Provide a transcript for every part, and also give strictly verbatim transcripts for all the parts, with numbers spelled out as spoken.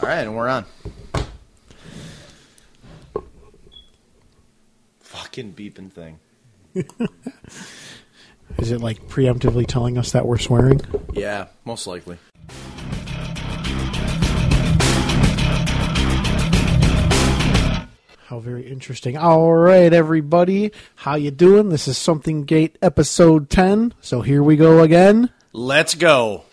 All right, and we're on. Fucking beeping thing. Is it like preemptively telling us that we're swearing? Yeah, most likely. How very interesting. All right, everybody. How you doing? This is Something Gate episode ten. So here we go again. Let's go.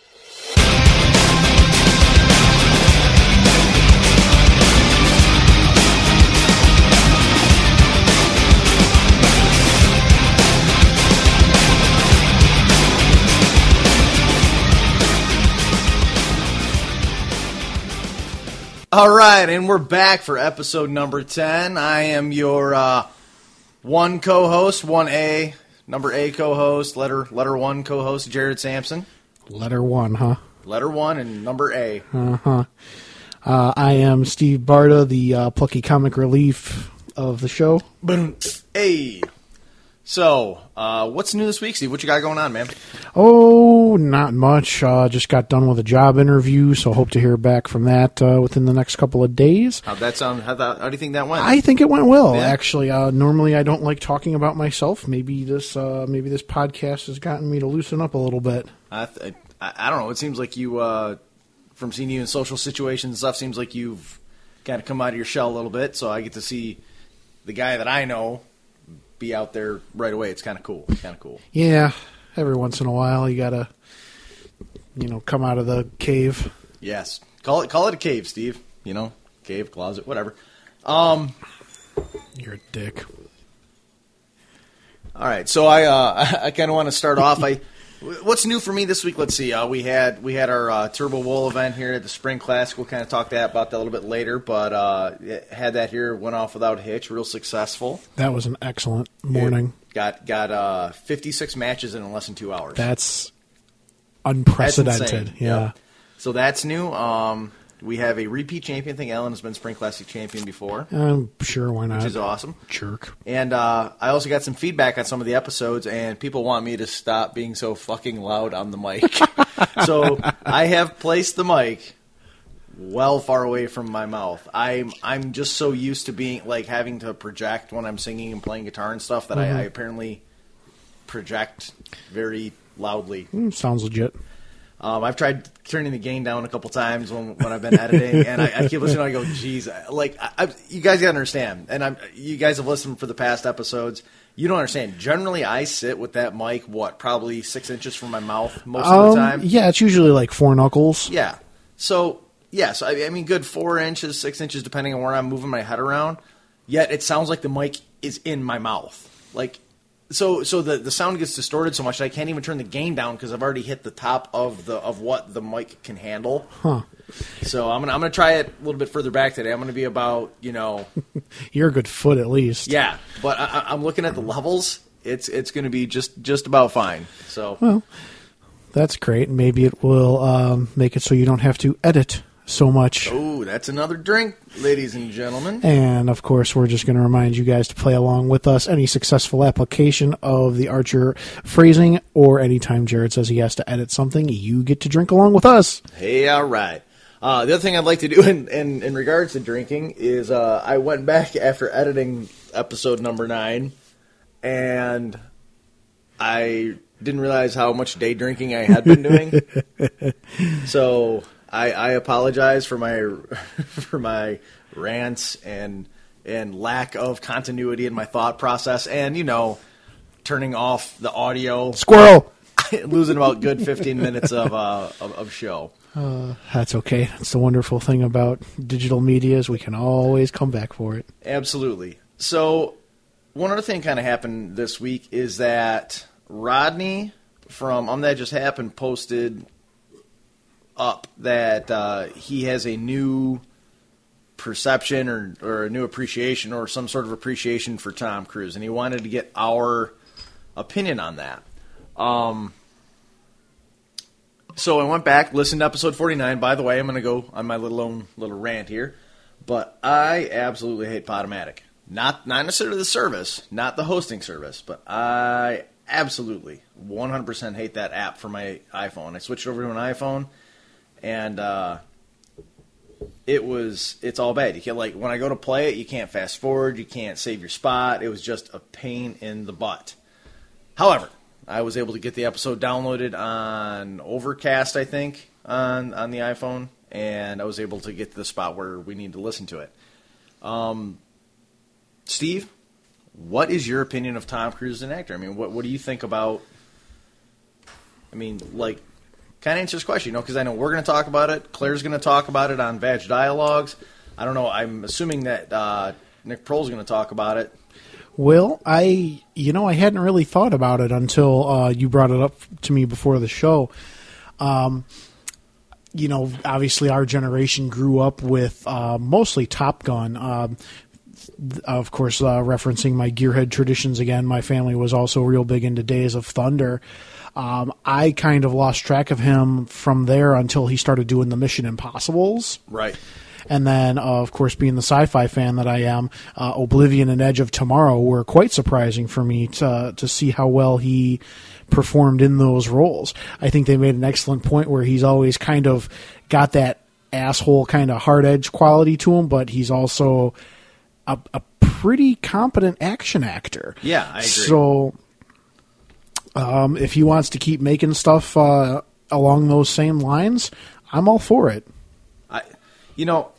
All right, and we're back for episode number ten. I am your uh, one co-host, one A, number A co-host, letter letter one co-host, Jared Sampson. Letter one, huh? Letter one and number A. Uh-huh. Uh, I am Steve Barta, the uh, plucky comic relief of the show. Boom. Hey. So, uh, what's new this week, Steve? What you got going on, man? Oh, not much. Uh, just got done with a job interview, so hope to hear back from that uh, within the next couple of days. How'd that sound? How, that, how do you think that went? I think it went well, yeah. actually. Uh, normally, I don't like talking about myself. Maybe this, uh, maybe this podcast has gotten me to loosen up a little bit. I, th- I, I don't know. It seems like you, uh, from seeing you in social situations and stuff, seems like you've kind of come out of your shell a little bit. So I get to see the guy that I know be out there right away. It's kind of cool. Kind of cool. Yeah. Every once in a while, you gotta, you know, come out of the cave. Yes. Call it. Call it a cave, Steve. You know, cave, closet, whatever. Um, you're a dick. All right. So I, uh, I kind of want to start off. I, what's new for me this week? Let's see. Uh, we had we had our uh, Turbo Wool event here at the Spring Classic. We'll kind of talk that about that a little bit later, but uh, had that here. Went off without a hitch. Real successful. That was an excellent morning. It got got uh, fifty-six matches in less than two hours. That's unprecedented. That's yeah. yeah. So that's new. Um, we have a repeat champion. I think Ellen has been Spring Classic champion before. Um, sure, why not? Which is awesome. Jerk. And uh, I also got some feedback on some of the episodes, and people want me to stop being so fucking loud on the mic. So I have placed the mic well far away from my mouth. I'm I'm just so used to being like having to project when I'm singing and playing guitar and stuff that mm-hmm. I, I apparently project very loudly. Mm, sounds legit. Um, I've tried turning the gain down a couple times when when I've been editing, and I, I keep listening. And I go, "Geez, like I, I, you guys gotta understand." And I'm, you guys have listened for the past episodes. You don't understand. Generally, I sit with that mic, what, probably six inches from my mouth most um, of the time. Yeah, it's usually like four knuckles. Yeah. So yes, yeah, so, I, I mean, good four inches, six inches, depending on where I'm moving my head around. Yet it sounds like the mic is in my mouth, like. So so the, the sound gets distorted so much that I can't even turn the gain down because I've already hit the top of the of what the mic can handle. Huh. So I'm gonna I'm gonna try it a little bit further back today. I'm gonna be about, you know, you're a good foot at least. Yeah, but I, I'm looking at the levels. It's it's gonna be just, just about fine. So well, that's great. Maybe it will um, make it so you don't have to edit so much. Oh, that's another drink, ladies and gentlemen. And, of course, we're just going to remind you guys to play along with us. Any successful application of the Archer phrasing or anytime Jared says he has to edit something, you get to drink along with us. Hey, all right. Uh, the other thing I'd like to do in, in, in regards to drinking is uh, I went back after editing episode number nine, and I didn't realize how much day drinking I had been doing. So I, I apologize for my for my rants and and lack of continuity in my thought process and, you know, turning off the audio. Squirrel! Losing about good fifteen minutes of uh, of, of show. Uh, that's okay. That's the wonderful thing about digital media is we can always come back for it. Absolutely. So one other thing kind of happened this week is that Rodney from um, That Just Happened posted up that uh, he has a new perception or, or a new appreciation or some sort of appreciation for Tom Cruise, and he wanted to get our opinion on that. Um, so I went back, listened to episode forty-nine. By the way, I'm going to go on my little own little rant here, but I absolutely hate Podomatic. Not, not necessarily the service, not the hosting service, but I absolutely one hundred percent hate that app for my iPhone. I switched over to an iPhone. And uh, it was, it's all bad. You can't, like, when I go to play it, you can't fast forward, you can't save your spot. It was just a pain in the butt. However, I was able to get the episode downloaded on Overcast, I think, on, on the iPhone, and I was able to get to the spot where we need to listen to it. Um, Steve, what is your opinion of Tom Cruise as an actor? I mean, what what do you think about, I mean, like, kind of answer this question, you know, because I know we're going to talk about it. Claire's going to talk about it on Vag Dialogues. I don't know. I'm assuming that uh, Nick Prohl's going to talk about it. Well, I, you know, I hadn't really thought about it until uh, you brought it up to me before the show. Um, you know, obviously our generation grew up with uh, mostly Top Gun. Um, of course, uh, referencing my gearhead traditions again, my family was also real big into Days of Thunder. Um, I kind of lost track of him from there until he started doing the Mission Impossibles. Right. And then, uh, of course, being the sci-fi fan that I am, uh, Oblivion and Edge of Tomorrow were quite surprising for me to to see how well he performed in those roles. I think they made an excellent point where he's always kind of got that asshole kind of hard edge quality to him, but he's also a, a pretty competent action actor. Yeah, I agree. So um, if he wants to keep making stuff uh, along those same lines, I'm all for it. I, you know,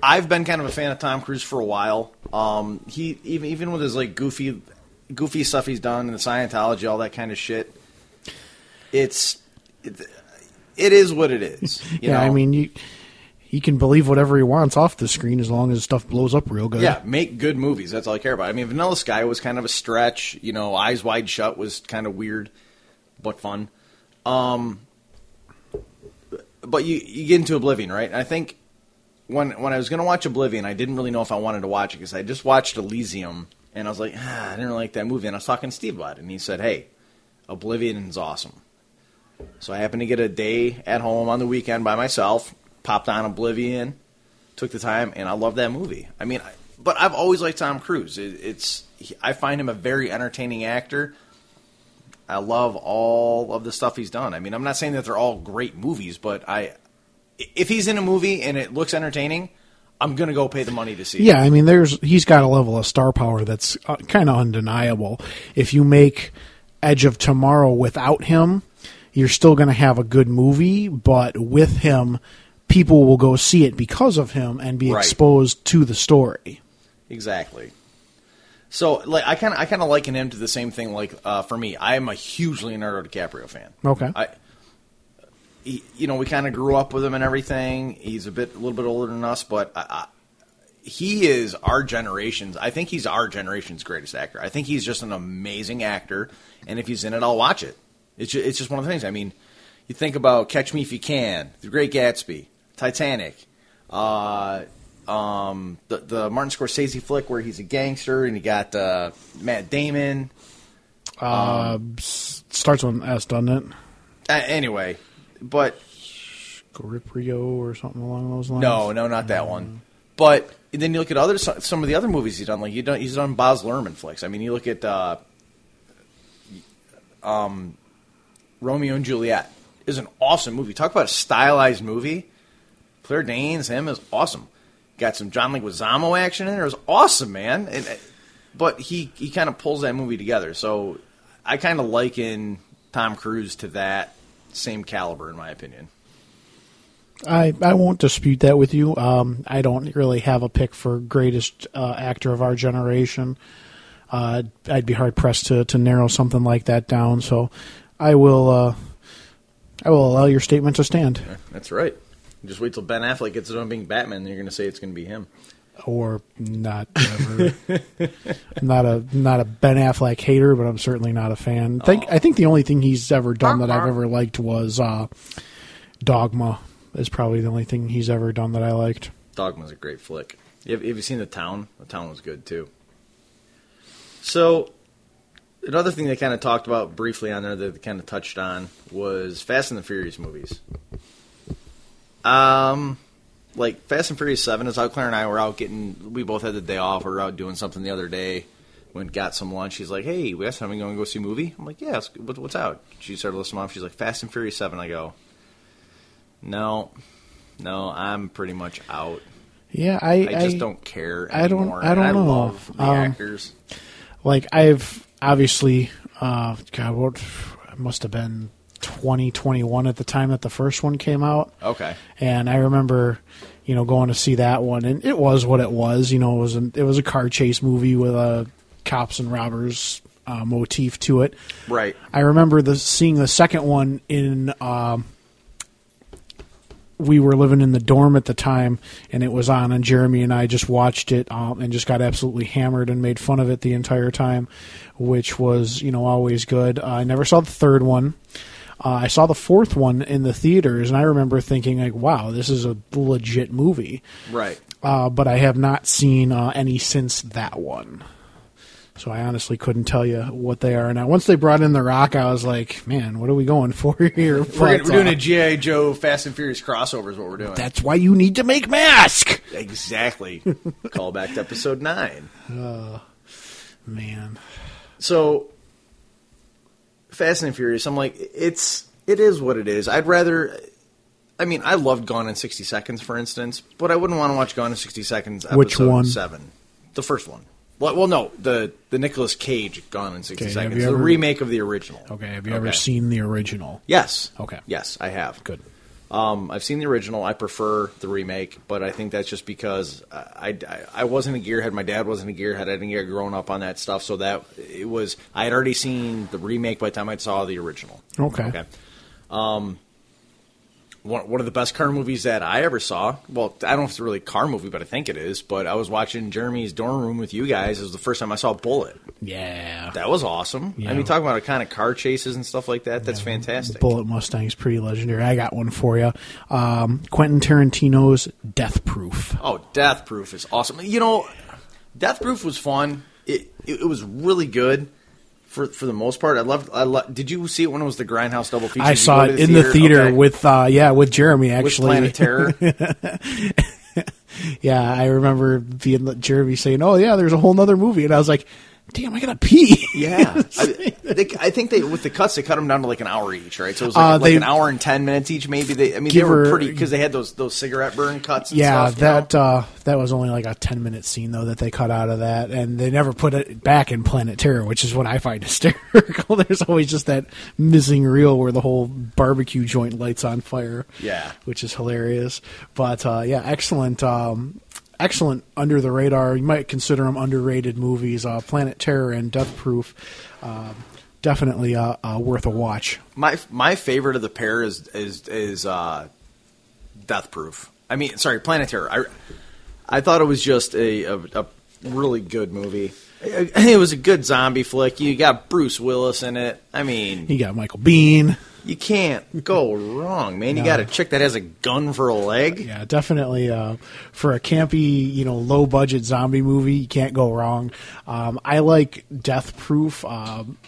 I've been kind of a fan of Tom Cruise for a while. Um, he even even with his like goofy, goofy stuff he's done in the Scientology, all that kind of shit. It's it, it is what it is. You yeah, know? I mean, you he can believe whatever he wants off the screen as long as stuff blows up real good. Yeah, make good movies. That's all I care about. I mean, Vanilla Sky was kind of a stretch. You know, Eyes Wide Shut was kind of weird, but fun. Um, but you you get into Oblivion, right? I think. When when I was going to watch Oblivion, I didn't really know if I wanted to watch it because I just watched Elysium, and I was like, ah, I didn't really like that movie. And I was talking to Steve about it, and he said, hey, Oblivion is awesome. So I happened to get a day at home on the weekend by myself, popped on Oblivion, took the time, and I love that movie. I mean, I, but I've always liked Tom Cruise. It, it's he, I find him a very entertaining actor. I love all of the stuff he's done. I mean, I'm not saying that they're all great movies, but I... If he's in a movie and it looks entertaining, I'm going to go pay the money to see it. Yeah, I mean, there's he's got a level of star power that's kind of undeniable. If you make Edge of Tomorrow without him, you're still going to have a good movie, but with him, people will go see it because of him and be right. exposed to the story. Exactly. So, like, I kind of I kind of liken him to the same thing. Like, uh, for me, I am a huge Leonardo DiCaprio fan. Okay. I, You know, we kind of grew up with him and everything. He's a bit, a little bit older than us, but I, I, he is our generation's. I think he's our generation's greatest actor. I think he's just an amazing actor, and if he's in it, I'll watch it. It's just, it's just one of the things. I mean, you think about Catch Me If You Can, The Great Gatsby, Titanic, uh, um, the, the Martin Scorsese flick where he's a gangster, and you got uh, Matt Damon. Uh, um, starts on S, doesn't it? Uh, anyway. But Scorpio or something along those lines. No, no, not that one. But then you look at other some of the other movies he's done. Like he done, he's done Baz Luhrmann flicks. I mean, you look at uh, um, Romeo and Juliet is an awesome movie. Talk about a stylized movie. Claire Danes, him is awesome. Got some John Leguizamo action in there. It was awesome, man. And, but he he kind of pulls that movie together. So I kind of liken Tom Cruise to that. Same caliber, in my opinion. I I won't dispute that with you. Um, I don't really have a pick for greatest uh, actor of our generation. Uh, I'd be hard pressed to, to narrow something like that down. So I will uh, I will allow your statement to stand. That's right. Just wait till Ben Affleck gets done being Batman, and you're going to say it's going to be him, or not. Ever. I'm not a not a Ben Affleck hater, but I'm certainly not a fan. Think oh. I think the only thing he's ever done that I've ever liked was uh, Dogma. Is probably the only thing he's ever done that I liked. Dogma's a great flick. Have, have you seen The Town? The Town was good too. So another thing they kind of talked about briefly on there that they kind of touched on was Fast and the Furious movies. Um. Like, Fast and Furious seven is out. Claire and I were out getting... We both had the day off. We were out doing something the other day. Went got some lunch. She's like, hey, we asked time we going to go see a movie? I'm like, yeah, what, what's out? She started listening off. She's like, Fast and Furious seven. I go, no, No, I'm pretty much out. Yeah, I, I just I, don't care anymore. I don't. I don't know. I love the um, actors. Like I've obviously, uh, God, what it must have been twenty twenty-one at the time that the first one came out. Okay. And I remember, you know, going to see that one, and it was what it was. You know, it was an, it was a car chase movie with a cops and robbers uh, motif to it. Right. I remember the seeing the second one in. Um, we were living in the dorm at the time, and it was on, and Jeremy and I just watched it um, and just got absolutely hammered and made fun of it the entire time, which was, you know, always good. Uh, I never saw the third one. Uh, I saw the fourth one in the theaters, and I remember thinking, like, wow, this is a legit movie. Right. Uh, but I have not seen uh, any since that one. So I honestly couldn't tell you what they are now. Once they brought in The Rock, I was like, man, what are we going for here? But, we're doing uh, a G I. Joe Fast and Furious crossover is what we're doing. That's why you need to make Mask. Exactly. Call back to episode nine. Uh, man. So Fast and Furious, I'm like, it's it is what it is. I'd rather... I mean, I loved Gone in sixty Seconds, for instance, but I wouldn't want to watch Gone in sixty Seconds episode Which one? seven. The first one. Well, no, the, the Nicolas Cage Gone in sixty okay, Seconds, the ever, remake of the original. Okay, have you okay. ever seen the original? Yes. Okay. Yes, I have. Good. Um, I've seen the original. I prefer the remake, but I think that's just because I, I, I wasn't a gearhead. My dad wasn't a gearhead. I didn't get grown up on that stuff, so that it was. I had already seen the remake by the time I saw the original. Okay. Okay. Um, one, one of the best car movies that I ever saw. Well, I don't know if it's really a car movie, but I think it is. But I was watching Jeremy's dorm room with you guys. It was the first time I saw Bullet. Yeah. That was awesome. Yeah. I mean, talking about iconic car chases and stuff like that, that's yeah, fantastic. Bullet Mustang's pretty legendary. I got one for you. Um, Quentin Tarantino's Death Proof. Oh, Death Proof is awesome. You know, Death Proof was fun. It it, it was really good. For for the most part, I loved. I loved, did you see it when it was the Grindhouse double feature? I Did saw it the in theater? the theater okay. with uh, yeah with Jeremy actually. With Planet Terror. Yeah, I remember being Jeremy saying, "Oh yeah, there's a whole other movie," and I was like, "Damn, I gotta pee." Yeah, I, they, I think they with the cuts they cut them down to like an hour each, right? So it was like, uh, like they, an hour and ten minutes each. Maybe they. I mean, they were her, pretty because they had those those cigarette burn cuts. And yeah, stuff, that you know? uh, that was only like a ten minute scene though that they cut out of that, and they never put it back in Planet Terror, which is what I find hysterical. There's always just that missing reel where the whole barbecue joint lights on fire. Yeah, which is hilarious. But uh, yeah, excellent. Um, Excellent under the radar. You might consider them underrated movies. Uh, Planet Terror and Death Proof, um, definitely uh, uh, worth a watch. My my favorite of the pair is is is uh, Death Proof. I mean, sorry, Planet Terror. I I thought it was just a a, a really good movie. It, it was a good zombie flick. You got Bruce Willis in it. I mean, you got Michael Biehn. You can't go wrong, man. No. You got a chick that has a gun for a leg. Yeah, definitely. Uh, for a campy, you know, low-budget zombie movie, you can't go wrong. Um, I like Death Proof. Um,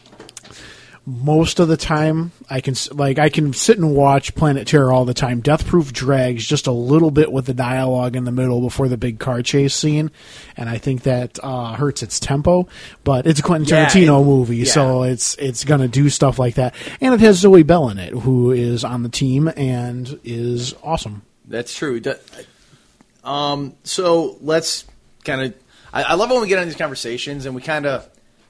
most of the time, I can like I can sit and watch Planet Terror all the time. Death Proof drags just a little bit with the dialogue in the middle before the big car chase scene, and I think that uh, hurts its tempo. But it's a Quentin yeah, Tarantino it, movie, yeah. so it's it's gonna do stuff like that. And it has Zoe Bell in it, who is on the team and is awesome. That's true. Um, so let's kind of. I, I love when we get on these conversations and we kind of.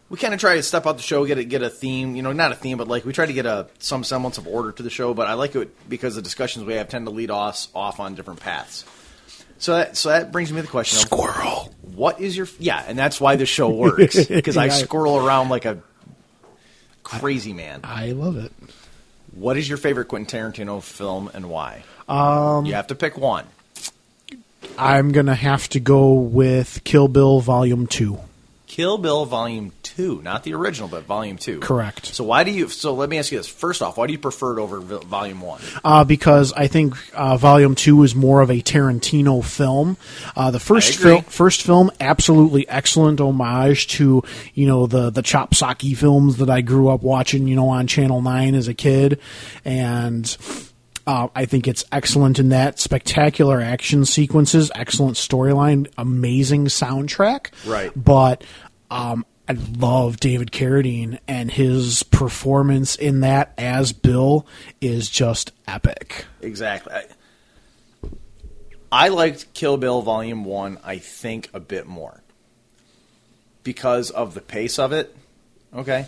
We kind of try to step out the show, get a, get a theme, you know, not a theme, but like we try to get a some semblance of order to the show. But I like it because the discussions we have tend to lead us off on different paths. So that so that brings me to the question: squirrel. Of, what is your yeah? And that's why this show works because yeah, I squirrel around like a crazy man. I, I love it. What is your favorite Quentin Tarantino film and why? Um, you have to pick one. I'm gonna have to go with Kill Bill Volume Two. Kill Bill Volume Two, not the original, but Volume Two. Correct. So why do you? So let me ask you this: first off, why do you prefer it over Volume One? Uh, because I think uh, Volume Two is more of a Tarantino film. Uh, the first film, first film, absolutely excellent homage to you know the the Chop Socky films that I grew up watching, you know, on Channel Nine as a kid, and. Uh, I think it's excellent in that. Spectacular action sequences, excellent storyline, amazing soundtrack. Right. But um, I love David Carradine, and his performance in that as Bill is just epic. Exactly. I liked Kill Bill Volume one, I think, a bit more because of the pace of it. Okay.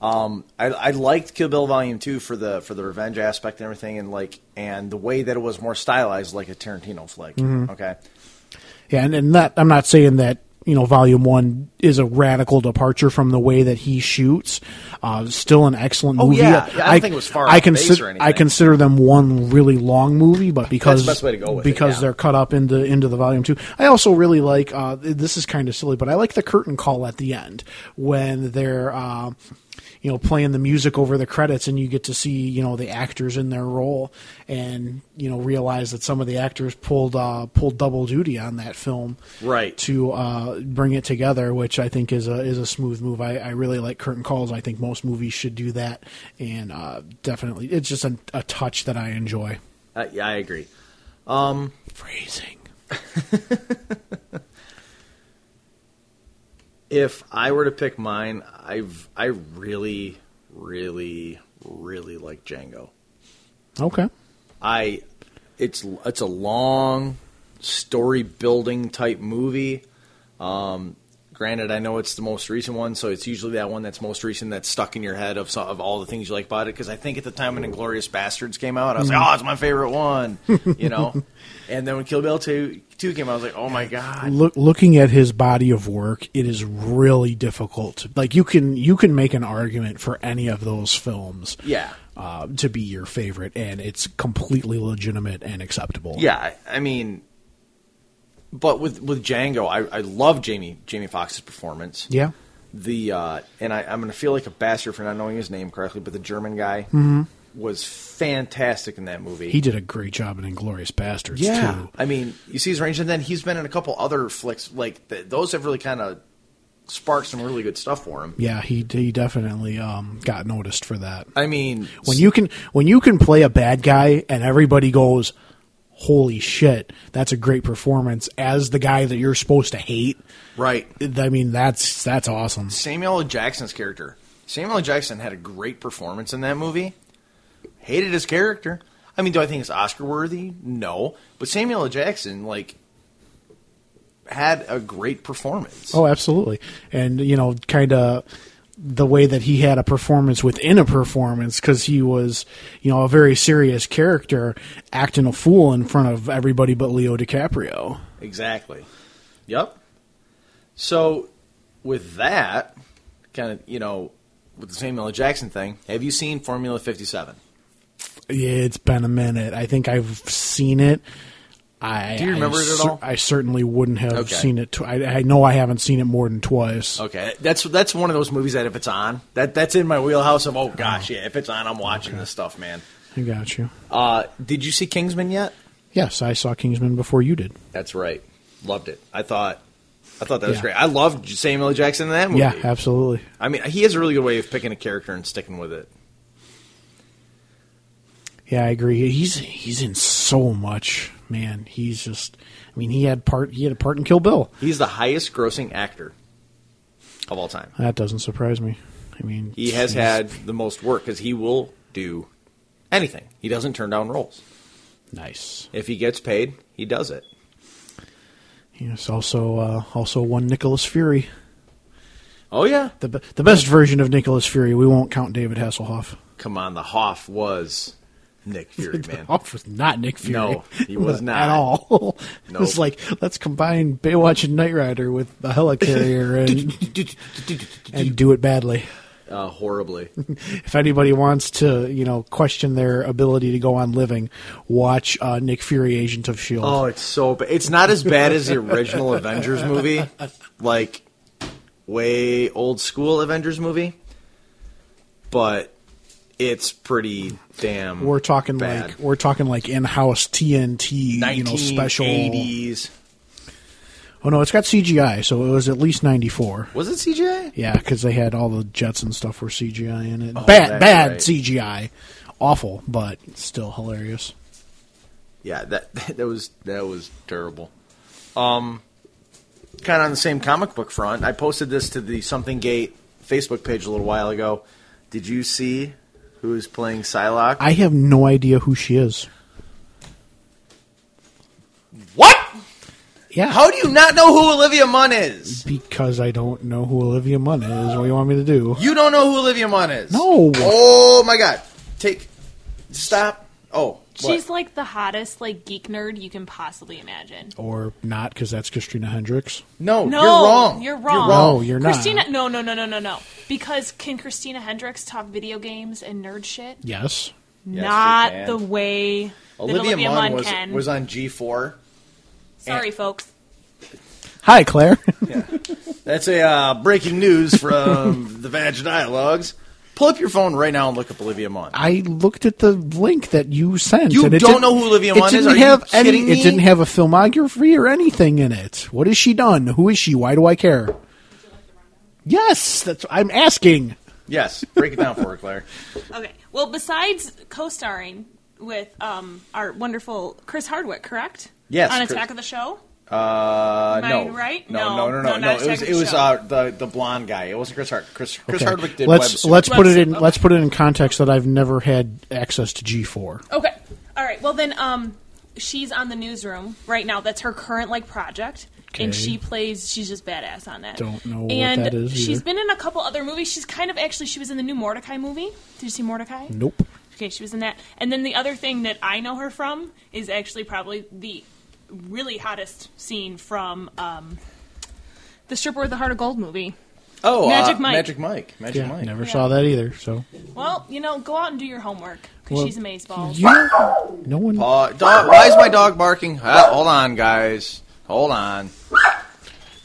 Um, I, I liked Kill Bill Volume two for the for the revenge aspect and everything, and like and the way that it was more stylized, like a Tarantino flick. Mm-hmm. Okay. Yeah, and, and that, I'm not saying that, you know, Volume one is a radical departure from the way that he shoots. Uh, still an excellent movie. Oh, yeah. yeah I don't I, think it was far I consider, or anything. I consider them one really long movie, but because, that's the best way to go with because it, yeah. they're cut up into into the Volume two. I also really like, uh, this is kind of silly, but I like the curtain call at the end when they're... Uh, you know, playing the music over the credits, and you get to see, you know, the actors in their role, and, you know, realize that some of the actors pulled uh, pulled double duty on that film, right, to uh, bring it together, which I think is a is a smooth move. I, I really like curtain calls. I think most movies should do that, and uh, definitely, it's just a, a touch that I enjoy. Uh, yeah, I agree. Um, Phrasing. If I were to pick mine, I've I really, really, really like Django. Okay. I it's it's a long story building type movie. Um, granted, I know it's the most recent one, so it's usually that one that's most recent that's stuck in your head of some, of all the things you like about it. Because I think at the time when Inglourious Basterds came out, I was mm. like, oh, it's my favorite one, you know. And then when Kill Bill two. Two came. I was like, "Oh my god!" Look, looking at his body of work, it is really difficult. Like you can you can make an argument for any of those films, yeah, uh, to be your favorite, and it's completely legitimate and acceptable. Yeah, I mean, but with with Django, I, I love Jamie Jamie Foxx's performance. Yeah, the uh, and I, I'm going to feel like a bastard for not knowing his name correctly, but the German guy. Mm-hmm. was fantastic in that movie. He did a great job in Inglourious Basterds, yeah. too. I mean, you see his range, and then he's been in a couple other flicks. Like, th- those have really kind of sparked some really good stuff for him. Yeah, he he definitely um, got noticed for that. I mean... When you can when you can play a bad guy, and everybody goes, holy shit, that's a great performance, as the guy that you're supposed to hate. Right. I mean, that's that's awesome. Samuel L. Jackson's character. Samuel L. Jackson had a great performance in that movie. Hated his character. I mean, do I think it's Oscar-worthy? No. But Samuel L. Jackson, like, had a great performance. Oh, absolutely. And, you know, kind of the way that he had a performance within a performance, because he was, you know, a very serious character acting a fool in front of everybody but Leo DiCaprio. Exactly. Yep. So, with that, kind of, you know, with the Samuel L. Jackson thing, have you seen Formula fifty-seven? It's been a minute. I think I've seen it. I, Do you remember I, it at all? I certainly wouldn't have okay. seen it. Tw- I, I know I haven't seen it more than twice. Okay, that's that's one of those movies that if it's on, that that's in my wheelhouse of oh gosh, oh. yeah, if it's on, I'm watching okay. this stuff, man. I got you. Uh, did you see Kingsman yet? Yes, I saw Kingsman before you did. That's right. Loved it. I thought. I thought that was yeah. great. I loved Samuel L. Jackson in that movie. Yeah, absolutely. I mean, he has a really good way of picking a character and sticking with it. Yeah, I agree. He's he's in so much, man. He's just, I mean, he had part he had a part in Kill Bill. He's the highest grossing actor of all time. That doesn't surprise me. I mean, he has had the most work because he will do anything. He doesn't turn down roles. Nice. If he gets paid, he does it. He's also uh, also one Nicholas Fury. Oh yeah, the the best version of Nicholas Fury. We won't count David Hasselhoff. Come on, the Hoff was. Nick Fury, man. Hoff was not Nick Fury. No, he was not. At all. Nope. It's like, let's combine Baywatch and Knight Rider with the helicarrier and, and do it badly. Uh, horribly. If anybody wants to, you know, question their ability to go on living, watch uh, Nick Fury, Agent of S H I E L D. Oh, it's so bad. It's not as bad as the original Avengers movie. Like, way old school Avengers movie. But... It's pretty damn. We're talking bad. like we're talking like in-house T N T, you know, special eighties. Oh no, it's got C G I, so it was at least ninety-four. Was it C G I? Yeah, because they had all the jets and stuff were C G I in it. Oh, bad, bad right. C G I, awful, but still hilarious. Yeah, that that was that was terrible. Um, kind of on the same comic book front, I posted this to the Something Gate Facebook page a little while ago. Did you see? Who is playing Psylocke? I have no idea who she is. What? Yeah. How do you not know who Olivia Munn is? Because I don't know who Olivia Munn is. What do you want me to do? You don't know who Olivia Munn is? No. Oh, my God. Take. Stop. Oh. What? She's like the hottest like geek nerd you can possibly imagine. Or not, because that's Christina Hendricks. No, no, you're wrong. You're wrong. You're wrong. No, you're not. Christina, no, no, no, no, no, no. Because can Christina Hendricks talk video games and nerd shit? Yes. yes not the way Olivia, Olivia Munn was, can. was on G four. Sorry, and- folks. Hi, Claire. Yeah. That's a uh, breaking news from the Vag Dialogues. Pull up your phone right now and look up Olivia Munn. I looked at the link that you sent. You and it don't know who Olivia Munn is? Are you kidding me? It didn't have a filmography or anything in it. What has she done? Who is she? Why do I care? Would you like to run down? Yes, that's I'm asking. Yes, break it down for her, Claire. Okay. Well, besides co-starring with um, our wonderful Chris Hardwick, correct? Yes. On Attack Chris. of the Show? Uh, Am no. I right? No, no, no, no, no. no. It was, it was uh, the the blonde guy. It wasn't Chris Hard. Chris, Chris okay. Hardwick did. Let's web let's web put it in. Okay. Let's put it in context that I've never had access to G four. Okay, all right. Well, then, um, she's on the Newsroom right now. That's her current like project, okay. and she plays. She's just badass on that. Don't know and what that is. She's either. been in a couple other movies. She's kind of actually. She was in the new Mordecai movie. Did you see Mordecai? Nope. Okay, she was in that. And then the other thing that I know her from is actually probably the. really hottest scene from um, the Stripper with the Heart of Gold movie. Oh, Magic uh, Mike. Magic Mike. Magic yeah, Mike. Never yeah. saw that either. So, well, you know, go out and do your homework because well, she's a amazeballs. You, no one. Uh, dog, why is my dog barking? Ah, hold on, guys. Hold on.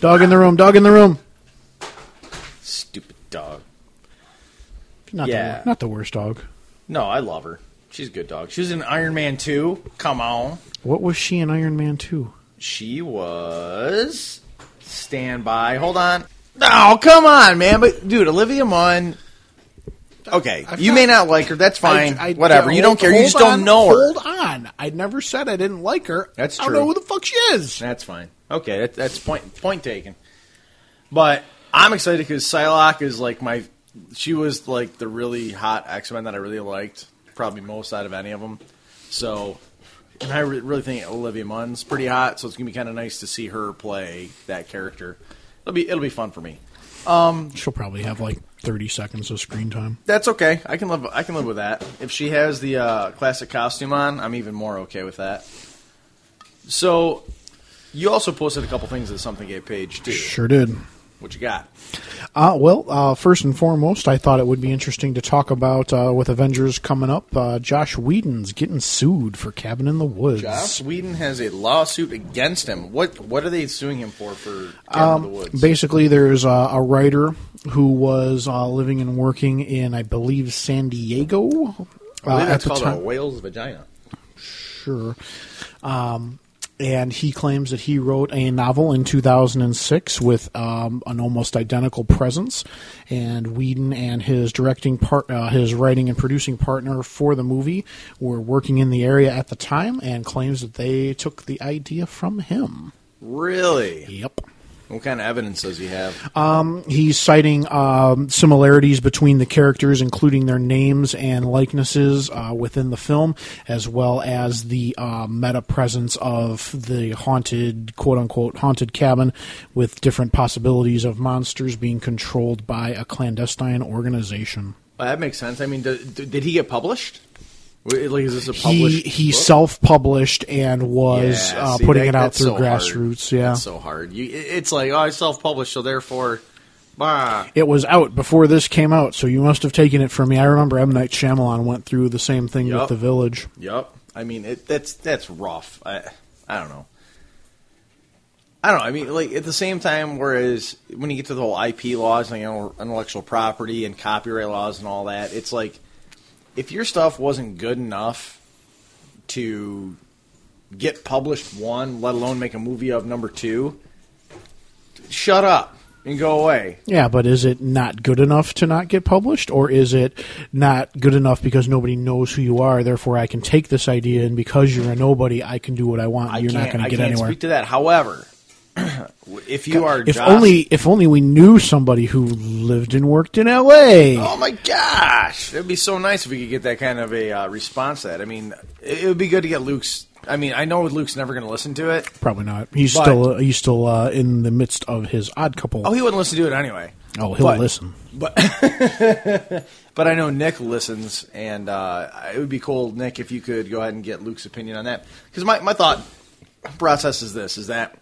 Dog in the room. Dog in the room. Stupid dog. Not yeah, the, not the worst dog. No, I love her. She's a good dog. She was in Iron Man two. Come on. What was she in Iron Man two? She was... Standby. Hold on. Oh, come on, man. But, dude, Olivia Munn... Okay. I've you not, may not like her. That's fine. I, I, Whatever. Yeah, you hold, don't care. You just on, don't know her. Hold on. I never said I didn't like her. That's true. I don't know who the fuck she is. That's fine. Okay. That, that's point point taken. But I'm excited because Psylocke is like my... She was like the really hot X-Men that I really liked. Probably most out of any of them. So, and I re- really think Olivia Munn's pretty hot, so it's going to be kind of nice to see her play that character. It'll be it'll be fun for me. Um, She'll probably have like thirty seconds of screen time. That's okay. I can live I can live with that. If she has the uh, classic costume on, I'm even more okay with that. So, you also posted a couple things to the Something Gate page, too. Sure did. What you got? Uh, well, uh, first and foremost, I thought it would be interesting to talk about, uh, with Avengers coming up, uh, Joss Whedon's getting sued for Cabin in the Woods. Joss Whedon has a lawsuit against him. What What are they suing him for, for Cabin um, in the Woods? Basically, there's uh, a writer who was uh, living and working in, I believe, San Diego. Uh, I believe that's at the called time. A whale's vagina. Sure. Um And he claims that he wrote a novel in two thousand six with um, an almost identical presence. And Whedon and his directing part, uh, his writing and producing partner for the movie were working in the area at the time, and claims that they took the idea from him. Really? Yep. What kind of evidence does he have? Um, he's citing um, similarities between the characters, including their names and likenesses uh, within the film, as well as the uh, meta presence of the haunted, quote-unquote, haunted cabin, with different possibilities of monsters being controlled by a clandestine organization. Well, that makes sense. I mean, did, did he get published? Like, is this a published He, he book? self-published and was yeah, uh, see, putting that, it out through so grassroots. Hard. Yeah, that's so hard. You, it's like, oh, I self-published, so therefore, bah. It was out before this came out, so you must have taken it from me. I remember M. Night Shyamalan went through the same thing yep. with The Village. Yep. I mean, it, that's that's rough. I I don't know. I don't know. I mean, like, at the same time, whereas when you get to the whole I P laws and, you know, intellectual property and copyright laws and all that, it's like, if your stuff wasn't good enough to get published, one, let alone make a movie of number two, shut up and go away. Yeah, but is it not good enough to not get published, or is it not good enough because nobody knows who you are, therefore I can take this idea, and because you're a nobody, I can do what I want, and I you're not going to get anywhere. I can't speak to that. However... if you are, if Joss, only, if only we knew somebody who lived and worked in L A. Oh my gosh, it'd be so nice if we could get that kind of a uh, response. To that I mean, it would be good to get Luke's I mean, I know Luke's never going to listen to it. Probably not. He's but, still uh, he's still uh, in the midst of his Odd Couple. Oh, he wouldn't listen to it anyway. Oh, he'll but, listen. But but I know Nick listens, and uh, it would be cool, Nick, if you could go ahead and get Luke's opinion on that. Because my, my thought process is this, is that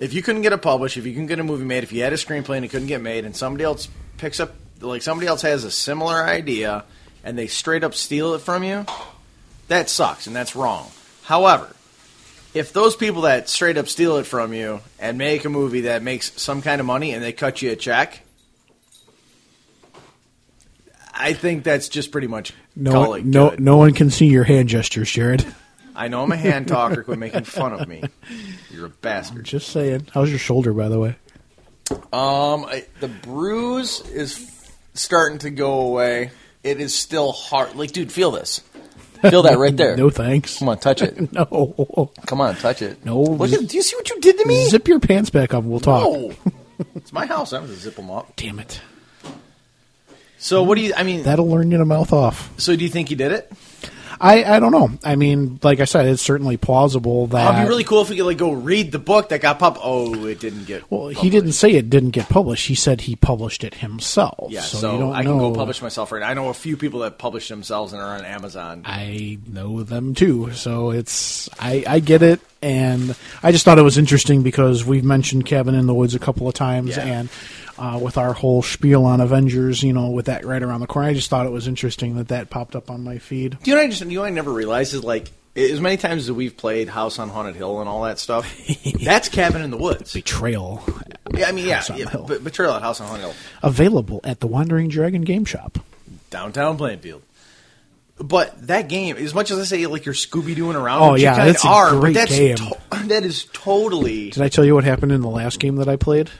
if you couldn't get it published, if you couldn't get a movie made, if you had a screenplay and it couldn't get made, and somebody else picks up, like somebody else has a similar idea, and they straight up steal it from you, that sucks, and that's wrong. However, if those people that straight up steal it from you and make a movie that makes some kind of money and they cut you a check, I think that's just pretty much no one, good. No, no one can see your hand gestures, Jared. I know I'm a hand talker. Quit making fun of me. You're a bastard. I'm just saying. How's your shoulder, by the way? Um, I, the bruise is starting to go away. It is still hard. Like, dude, feel this. Feel that right there. No thanks. Come on, touch it. No. Come on, touch it. No. Look at, do you see what you did to me? Zip your pants back up and we'll talk. No. It's my house. I'm going to zip them up. Damn it. So what do you, I mean. That'll learn you to mouth off. So do you think he did it? I, I don't know. I mean, like I said, it's certainly plausible that. It would be really cool if we could like go read the book that got published. Oh, it didn't get Well, published. He didn't say it didn't get published. He said he published it himself. Yeah, so, so you don't I know. Can go publish myself right now. I know a few people that publish themselves and are on Amazon. I know them too. So it's I, I get it. And I just thought it was interesting because we've mentioned Cabin in the Woods a couple of times. Yeah. And uh, with our whole spiel on Avengers, you know, with that right around the corner, I just thought it was interesting that that popped up on my feed. Do you know what I, just, you know what I never realized is, like, as many times as we've played House on Haunted Hill and all that stuff, that's Cabin in the Woods. Betrayal. Yeah, I mean, yeah, yeah b- Betrayal at House on Haunted Hill. Available at the Wandering Dragon Game Shop. Downtown Plainfield. But that game, as much as I say, like, you're Scooby-Dooing around, oh, yeah, you that's a are, great that's game. To- that is totally... Did I tell you what happened in the last game that I played?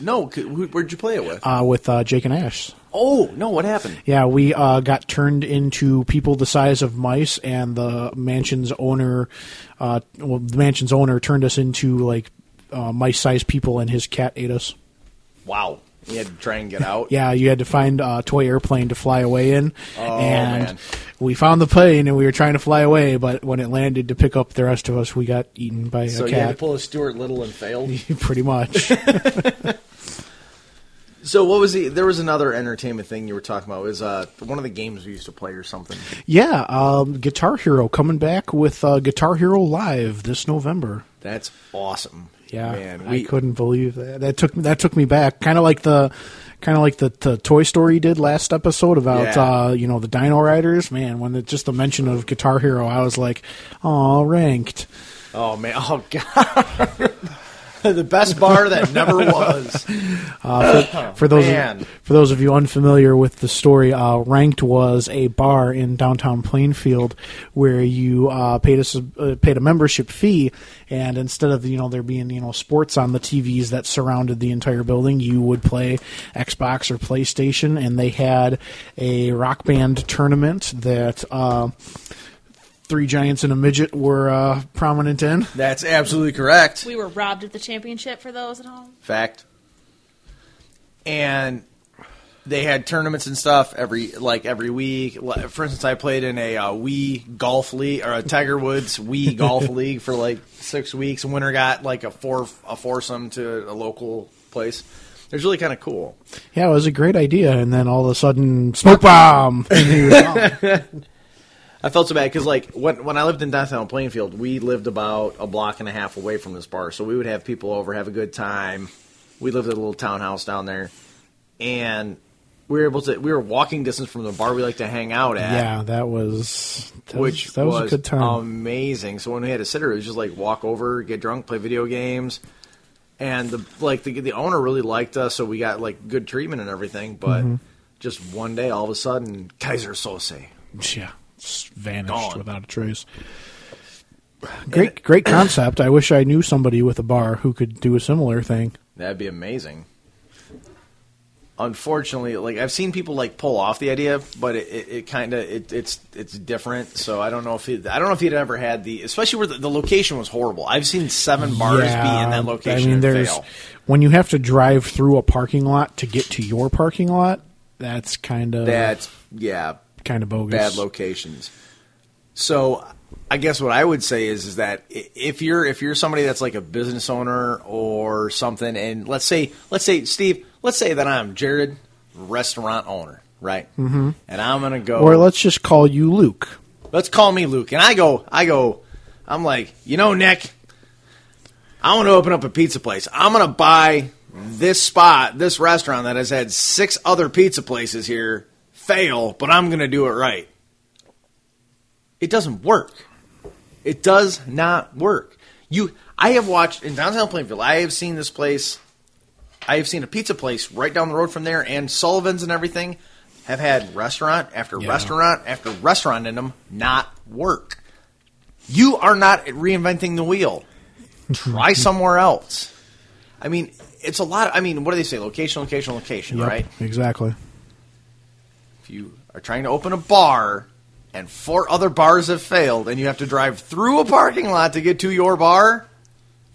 No. Who, where'd you play it with? Uh, with uh, Jake and Ash. Oh, no, what happened? Yeah, we uh, got turned into people the size of mice, and the mansion's owner, uh, well, the mansion's owner turned us into, like, uh, mice-sized people, and his cat ate us. Wow. You had to try and get out? Yeah, you had to find a toy airplane to fly away in. Oh, and man. We found the plane, and we were trying to fly away, but when it landed to pick up the rest of us, we got eaten by so a cat. So you had to pull a Stuart Little and failed? Pretty much. So what was the... There was another entertainment thing you were talking about. It was uh, one of the games we used to play or something. Yeah, um, Guitar Hero coming back with uh, Guitar Hero Live this November. That's awesome. Yeah, man, we, I couldn't believe that. That took that took me back, kind of like the, kind of like the, the Toy Story did last episode about yeah. uh, you know the Dino Riders. Man, when the, just the mention of Guitar Hero, I was like, oh, ranked. Oh man, oh god, the best bar that never was. uh, for, for those man. Of, for those of you unfamiliar with the story, uh, Ranked was a bar in downtown Plainfield where you uh, paid a uh, paid a membership fee. And instead of, you know, there being, you know, sports on the T Vs that surrounded the entire building, you would play Xbox or PlayStation. And they had a Rock Band tournament that uh, three giants and a midget were uh, prominent in. That's absolutely correct. We were robbed of the championship for those at home. Fact. And they had tournaments and stuff every like every week. For instance, I played in a uh, Wii golf league or a Tiger Woods Wii golf league for like six weeks. And winner got like a four a foursome to a local place. It was really kind of cool. Yeah, it was a great idea. And then all of a sudden, smoke bomb. And he was gone. I felt so bad because like when when I lived in downtown Plainfield, we lived about a block and a half away from this bar, so we would have people over, have a good time. We lived at a little townhouse down there, and. We were able to. We were walking distance from the bar we like to hang out at. Yeah, that was that which was, that was, was a good time. Amazing. So when we had a sitter, it was just like walk over, get drunk, play video games, and the like the the owner really liked us, so we got like good treatment and everything. But mm-hmm. just one day, all of a sudden, Kaiser Sose, yeah, just vanished gone. Without a trace. Great, and, great concept. I wish I knew somebody with a bar who could do a similar thing. That'd be amazing. Unfortunately, like I've seen people like pull off the idea, but it, it, it kind of it, it's it's different. So I don't know if he, I don't know if he'd ever had the, especially where the, the location was horrible. I've seen seven bars yeah, be in that location. I mean, and there's fail. When you have to drive through a parking lot to get to your parking lot. That's kind of that's yeah, kind of bogus. Bad locations. So I guess what I would say is is that if you're if you're somebody that's like a business owner or something, and let's say let's say Steve, let's say that I'm Jared, restaurant owner, right? Mm-hmm. And I'm gonna go, or let's just call you Luke. Let's call me Luke, and I go, I go, I'm like, you know, Nick, I want to open up a pizza place. I'm gonna buy this spot, this restaurant that has had six other pizza places here fail, but I'm gonna do it right. It doesn't work. It does not work. You, I have watched in downtown Plainfield. I have seen this place. I have seen a pizza place right down the road from there, and Sullivan's and everything have had restaurant after yeah. restaurant after restaurant in them not work. You are not reinventing the wheel. Try somewhere else. I mean, it's a lot. Of, I mean, what do they say? Location, location, location. Yep, right? Exactly. If you are trying to open a bar, and four other bars have failed, and you have to drive through a parking lot to get to your bar,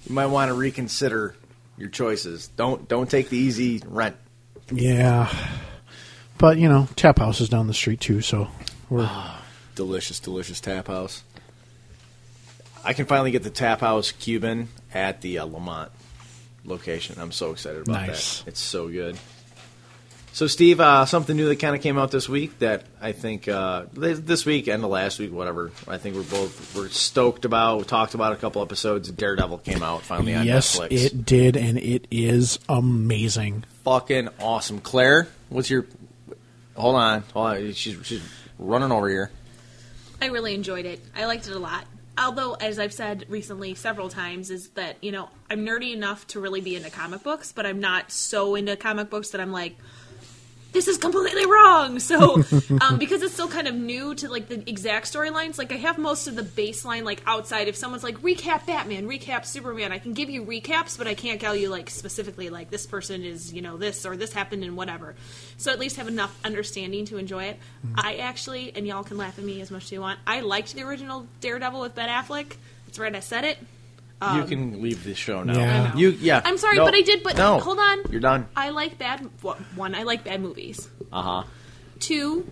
you might want to reconsider your choices. Don't don't take the easy rent. Yeah. But, you know, Tap House is down the street, too, so we're... delicious, delicious Tap House. I can finally get the Tap House Cuban at the uh, Lamont location. I'm so excited about nice. that. It's so good. So, Steve, uh, something new that kind of came out this week that I think uh, this week and the last week, whatever, I think we're both we're stoked about. We talked about a couple episodes. Daredevil came out finally on yes, Netflix. Yes, it did, and it is amazing. Fucking awesome. Claire, what's your – hold on. Hold on. She's, she's running over here. I really enjoyed it. I liked it a lot. Although, as I've said recently several times, is that, you know, I'm nerdy enough to really be into comic books, but I'm not so into comic books that I'm like – this is completely wrong. So, um, because it's still kind of new to, like, the exact storylines, like, I have most of the baseline, like, outside. If someone's like, recap Batman, recap Superman, I can give you recaps, but I can't tell you, like, specifically, like, this person is, you know, this or this happened and whatever. So at least have enough understanding to enjoy it. Mm-hmm. I actually, and y'all can laugh at me as much as you want, I liked the original Daredevil with Ben Affleck. That's right, I said it. Um, you can leave the show now. Yeah. You, yeah. I'm sorry, no, but I did. But no. Hold on. You're done. I like bad... Well, one, I like bad movies. Uh-huh. Two,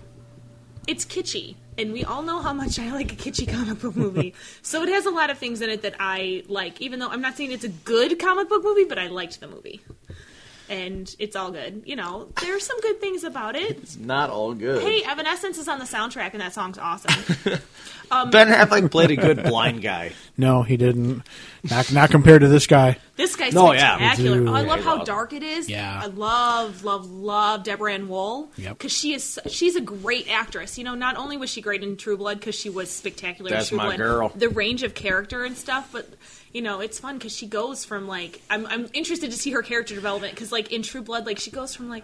it's kitschy. And we all know how much I like a kitschy comic book movie. So it has a lot of things in it that I like, even though I'm not saying it's a good comic book movie, but I liked the movie. And it's all good. You know, there's some good things about it. It's not all good. Hey, Evanescence is on the soundtrack, and that song's awesome. Um, Ben Affleck played a good blind guy. No, he didn't. Not, not compared to this guy. This guy's no, spectacular. Yeah, oh, I love how dark it is. Yeah. I love, love, love Deborah Ann Woll. Yep. Because she is, she's a great actress. You know, not only was she great in True Blood, because she was spectacular That's in True my Blood. Girl. The range of character and stuff, but... You know, it's fun because she goes from, like... I'm I'm interested to see her character development because, like, in True Blood, like, she goes from, like,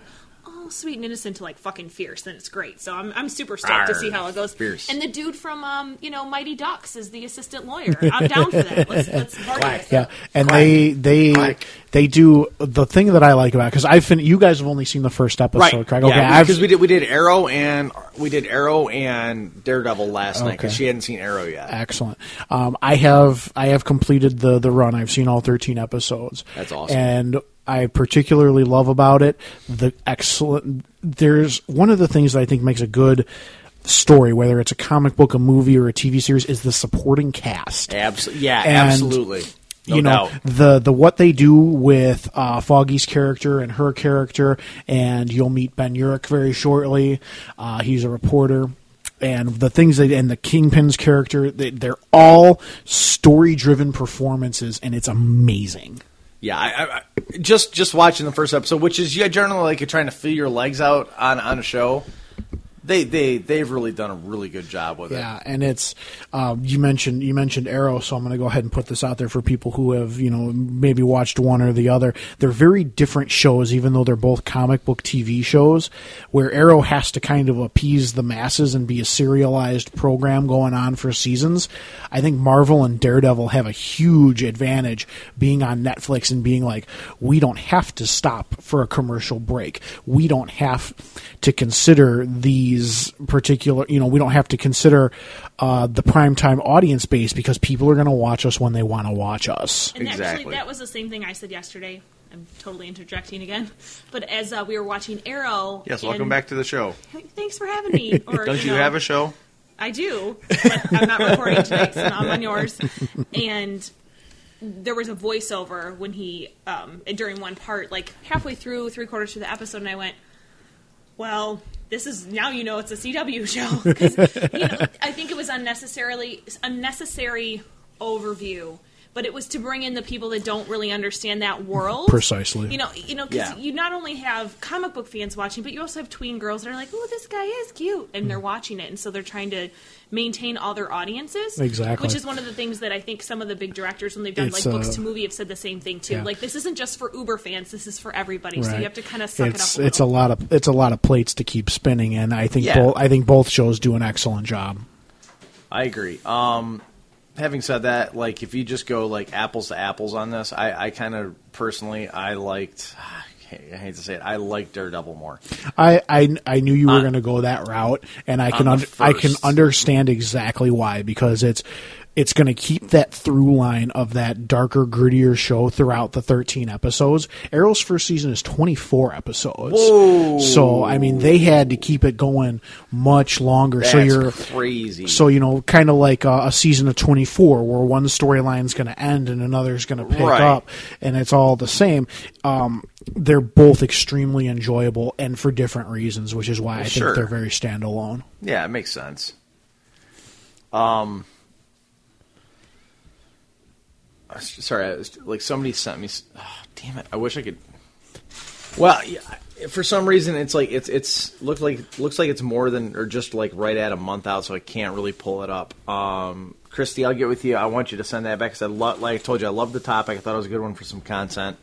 oh, sweet and innocent to, like, fucking fierce, and it's great. So I'm I'm super stoked Arr, to see how it goes. Fierce. And the dude from, um, you know, Mighty Ducks is the assistant lawyer. I'm down for that. Let's, let's party. Quack. Yeah, and Quack. they they Quack. they do the thing that I like about it because I've fin- you guys have only seen the first episode, right. Craig. Okay, yeah, because we did we did Arrow and we did Arrow and Daredevil last okay. night because she hadn't seen Arrow yet. Excellent. Um, I have I have completed the the run. I've seen all thirteen episodes. That's awesome. And I particularly love about it the excellent. There's one of the things that I think makes a good story, whether it's a comic book, a movie, or a T V series, is the supporting cast. Absolutely, yeah, and, absolutely. No you know doubt. the the what they do with uh, Foggy's character and her character, and you'll meet Ben Urich very shortly. Uh, he's a reporter. And the things that, and the Kingpin's character, they, they're all story-driven performances, and it's amazing. Yeah, I, I, just just watching the first episode, which is yeah, generally like you're trying to feel your legs out on, on a show. They they they've really done a really good job with yeah, it. Yeah, and it's um, you mentioned you mentioned Arrow, so I'm going to go ahead and put this out there for people who have you know maybe watched one or the other. They're very different shows, even though they're both comic book T V shows, where Arrow has to kind of appease the masses and be a serialized program going on for seasons. I think Marvel and Daredevil have a huge advantage being on Netflix and being like, we don't have to stop for a commercial break. We don't have to consider the particular, you know, we don't have to consider uh, the primetime audience base because people are going to watch us when they want to watch us. And exactly. Actually, that was the same thing I said yesterday. I'm totally interjecting again. But as uh, we were watching Arrow... Yes, welcome and, back to the show. Thanks for having me. Or, don't you, know, you have a show? I do, but I'm not recording tonight, so I'm on yours. And there was a voiceover when he, um, during one part, like halfway through, three quarters through the episode, and I went, well, this is, now you know it's a C W show. Because you know, I think it was unnecessarily, unnecessary overview, but it was to bring in the people that don't really understand that world. Precisely. You know, you know, because yeah. you not only have comic book fans watching, but you also have tween girls that are like, oh, this guy is cute. And they're watching it. And so they're trying to maintain all their audiences. Exactly. Which is one of the things that I think some of the big directors, when they've done it's, like books uh, to movie, have said the same thing, too. Yeah. Like, this isn't just for Uber fans. This is for everybody. Right. So you have to kind of suck it's, it up a it's little. A lot of, it's a lot of plates to keep spinning. And I think, yeah. both, I think both shows do an excellent job. I agree. Um... Having said that, like if you just go like apples to apples on this, I, I kind of personally I liked. I hate to say it. I like Daredevil more. I I, I knew you were uh, going to go that route, and I can under, I can understand exactly why, because it's it's going to keep that through line of that darker, grittier show throughout the thirteen episodes. Arrow's first season is twenty-four episodes. Whoa. So I mean, they had to keep it going much longer. That's so you're crazy. So you know, kind of like a, a season of twenty-four, where one storyline's going to end and another's going to pick right. up, and it's all the same. Um, They're both extremely enjoyable and for different reasons, which is why I sure. think they're very standalone. Yeah, it makes sense. Um, sorry, I was, like somebody sent me. Oh, damn it! I wish I could. Well, yeah, for some reason, it's like it's it's looked like looks like it's more than or just like right at a month out, so I can't really pull it up. Um, Christy, I'll get with you. I want you to send that back because I lo- like I told you, I love the topic. I thought it was a good one for some content.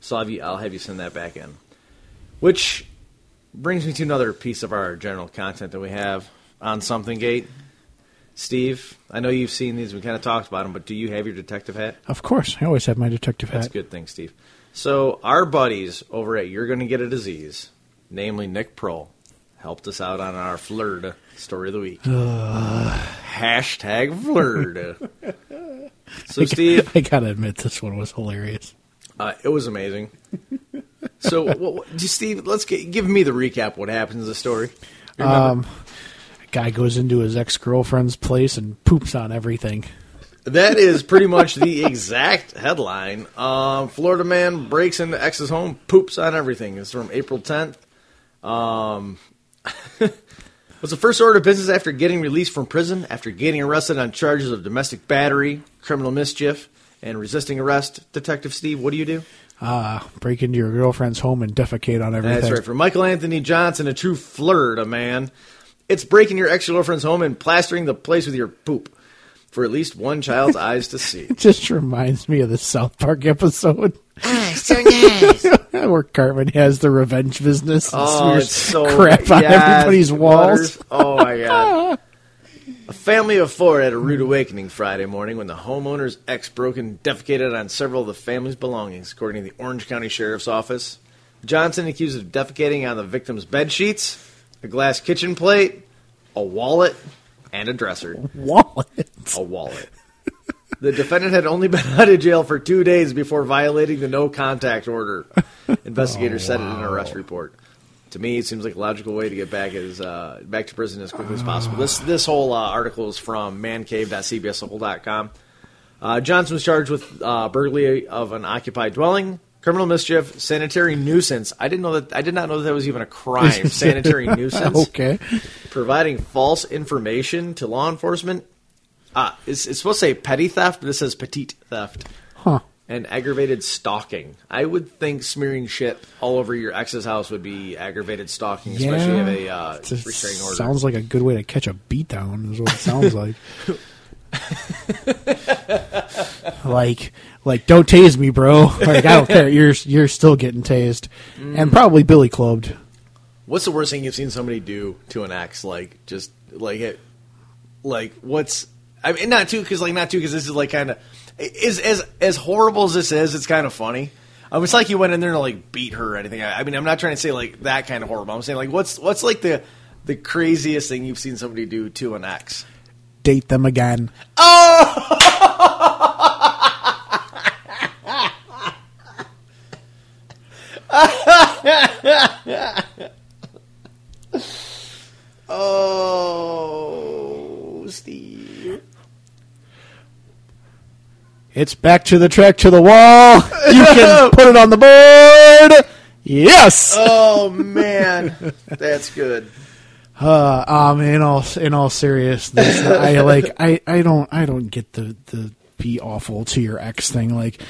So I'll have, you, I'll have you send that back in. Which brings me to another piece of our general content that we have on Something Gate. Steve, I know you've seen these. We kind of talked about them, but do you have your detective hat? Of course. I always have my detective hat. That's a good thing, Steve. So our buddies over at You're Gonna Get a Disease, namely Nick Prohl, helped us out on our Flird story of the week. Uh, Hashtag Flird. So, Steve. I got to admit, this one was hilarious. Uh, it was amazing. So, well, Steve, let's get, give me the recap. What happens in the story? Um, a guy goes into his ex-girlfriend's place and poops on everything. That is pretty much the exact headline. Um, Florida man breaks into ex's home, poops on everything. It's from April tenth. Um, was the first order of business after getting released from prison, after getting arrested on charges of domestic battery, criminal mischief, and resisting arrest. Detective Steve, what do you do? Uh, break into your girlfriend's home and defecate on everything. That's right. For Michael Anthony Johnson, a true flirt, a man, it's breaking your ex-girlfriend's home and plastering the place with your poop for at least one child's eyes to see. It just reminds me of the South Park episode. Ah, so nice. Where Cartman has the revenge business and oh, smears so crap yes, on everybody's walls. Oh, my God. A family of four had a rude awakening Friday morning when the homeowner's ex broke and defecated on several of the family's belongings, according to the Orange County Sheriff's Office. Johnson accused of defecating on the victim's bed sheets, a glass kitchen plate, a wallet, and a dresser. A wallet? A wallet. The defendant had only been out of jail for two days before violating the no-contact order. Investigators oh, said wow. it in an arrest report. To me, it seems like a logical way to get back is uh, back to prison as quickly as possible. This this whole uh, article is from man cave dot c b s whole dot com. Uh, Johnson was charged with uh, burglary of an occupied dwelling, criminal mischief, sanitary nuisance. I didn't know that. I did not know that, that was even a crime. Sanitary nuisance. Okay. Providing false information to law enforcement. Uh, it's, it's supposed to say petty theft, but it says petite theft. Huh. And aggravated stalking. I would think smearing shit all over your ex's house would be aggravated stalking, yeah, especially if a uh, restraining order. Sounds like a good way to catch a beatdown is what it sounds like. like, like don't tase me, bro. Like, I don't care. You're you're still getting tased. Mm. And probably billy clubbed. What's the worst thing you've seen somebody do to an ex? Like, just, like, it, like, what's... I mean, not too, because, like, not too, because this is, like, kind of... Is as as horrible as this is, it's kind of funny. Um, it's like you went in there to like beat her or anything. I, I mean, I'm not trying to say like that kind of horrible. I'm saying like what's what's like the the craziest thing you've seen somebody do to an ex? Date them again. Oh! Oh. It's back to the track, to the wall. You can put it on the board. Yes. Oh, man. That's good. Uh, um, in all in all seriousness, I like I, I don't I don't get the, the be awful to your ex thing. Like,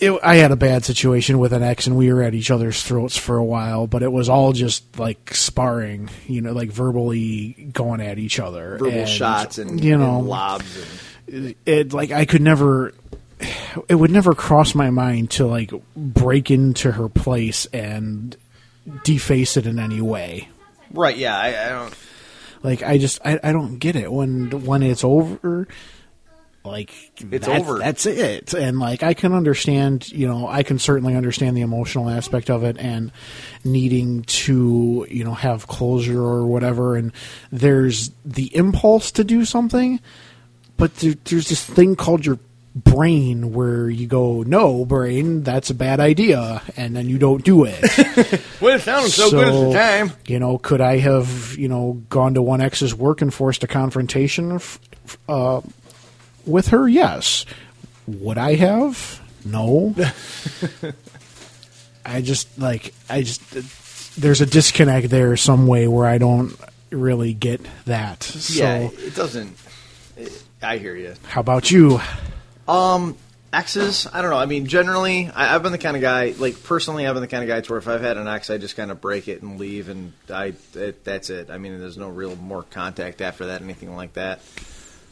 it, I had a bad situation with an ex, and we were at each other's throats for a while, but it was all just like sparring, you know, like verbally going at each other, verbal and, shots, and you know, and lobs. And... It, it like I could never. It would never cross my mind to like break into her place and deface it in any way. Right, yeah, I, I don't... Like, I just, I, I don't get it. When when it's over, like... It's that, over. That's it. And, like, I can understand, you know, I can certainly understand the emotional aspect of it and needing to, you know, have closure or whatever. And there's the impulse to do something, but there, there's this thing called your brain where you go, no, brain, that's a bad idea, and then you don't do it. Well, it sounds so, so good at the time. You know, could I have, you know, gone to one ex's work and forced a confrontation f- uh, with her? Yes. Would I have? No. I just, like, I just, there's a disconnect there some way where I don't really get that. So, yeah, it doesn't, it, I hear you. How about you? Um, exes, I don't know. I mean, generally, I, I've been the kind of guy, like, personally, I've been the kind of guy to where if I've had an ex, I just kind of break it and leave, and I, it, that's it. I mean, there's no real more contact after that, anything like that.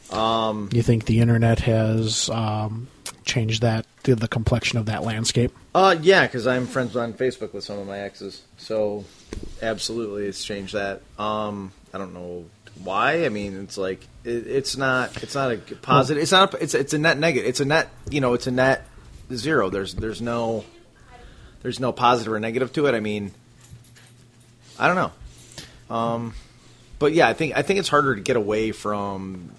Um, you think the internet has um, changed that, the, the complexion of that landscape? Uh, yeah, because I'm friends on Facebook with some of my exes, so absolutely it's changed that. Um, I don't know. Why? I mean, it's like it, it's not it's not a positive. It's not a, it's it's a net negative. It's a net you know it's a net zero. There's there's no there's no positive or negative to it. I mean, I don't know. Um, but yeah, I think I think it's harder to get away from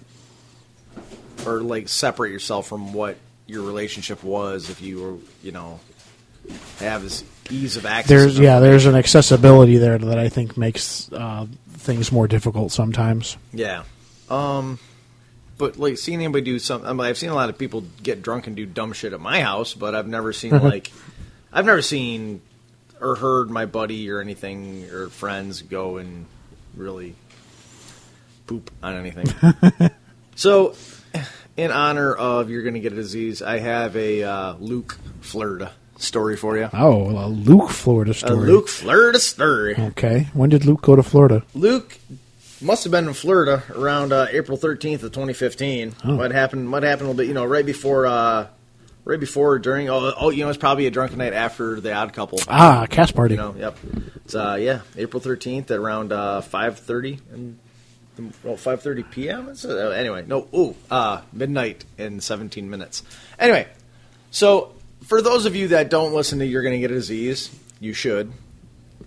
or like separate yourself from what your relationship was if you were you know have this ease of access. There's yeah, there's an accessibility there that I think makes. Uh, things more difficult sometimes. Yeah. Um, but, like, seeing anybody do something... I mean, I've seen a lot of people get drunk and do dumb shit at my house, but I've never seen, like... I've never seen or heard my buddy or anything or friends go and really poop on anything. So, in honor of you're going to get a disease, I have a uh, Luke Florida story for you. Oh, a Luke Florida story. A Luke Florida story. Okay. When did Luke go to Florida? Luke must have been in Florida around uh, April thirteenth of twenty fifteen. Oh. What happened What happened? But, you know, right before, uh, right before, during, oh, oh, you know, it's probably a drunken night after the Odd Couple. Ah, cast party. You know, yep. It's, uh, yeah, April thirteenth at around uh, five thirty and well, five thirty p.m.? It's, uh, anyway, no, ooh, uh, midnight in seventeen minutes. Anyway, so... For those of you that don't listen to You're Going to Get a Disease, you should,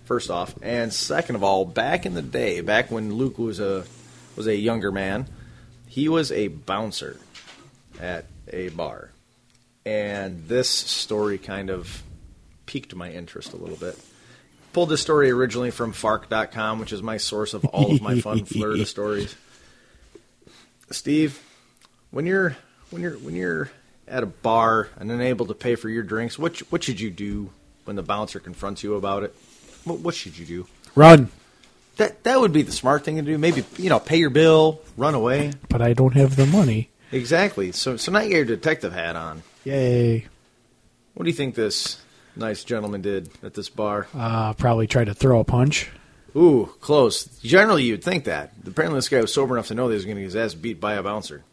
first off. And second of all, back in the day, back when Luke was a was a younger man, he was a bouncer at a bar. And this story kind of piqued my interest a little bit. Pulled this story originally from Fark dot com, which is my source of all of my fun Florida stories. Steve, when you're when you're when you're at a bar and unable to pay for your drinks, what what should you do when the bouncer confronts you about it? What, what should you do? Run. That that would be the smart thing to do. Maybe, you know, pay your bill, run away. But I don't have the money. Exactly. So so now you got your detective hat on. Yay. What do you think this nice gentleman did at this bar? Uh, probably tried to throw a punch. Ooh, close. Generally, you'd think that. Apparently, this guy was sober enough to know that he was going to get his ass beat by a bouncer.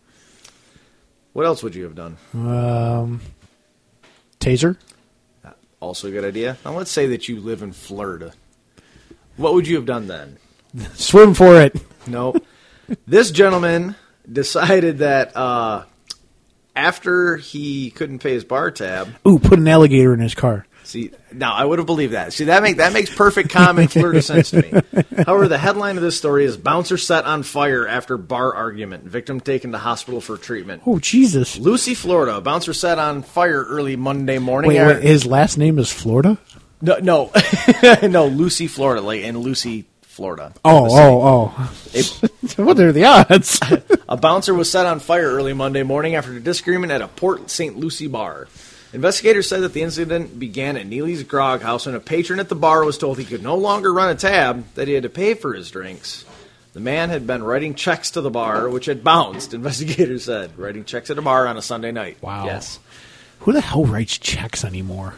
What else would you have done? Um, taser. Also a good idea. Now, let's say that you live in Florida. What would you have done then? Swim for it. No. This gentleman decided that uh, after he couldn't pay his bar tab... Ooh, put an alligator in his car. See, now, I would have believed that. See, that, make, that makes perfect common Florida sense to me. However, the headline of this story is Bouncer Set on Fire After Bar Argument. Victim Taken to Hospital for Treatment. Oh, Jesus. Lucy, Florida. Bouncer set on fire early Monday morning. Wait, wait his last name is Florida? No, no. No, Lucy, Florida. Like, and Lucy, Florida. Oh, oh, oh. It, what are the odds? A bouncer was set on fire early Monday morning after a disagreement at a Port Saint Lucie bar. Investigators said that the incident began at Neely's Grog House when a patron at the bar was told he could no longer run a tab, that he had to pay for his drinks. The man had been writing checks to the bar, which had bounced, investigators said. Writing checks at a bar on a Sunday night. Wow. Yes. Who the hell writes checks anymore?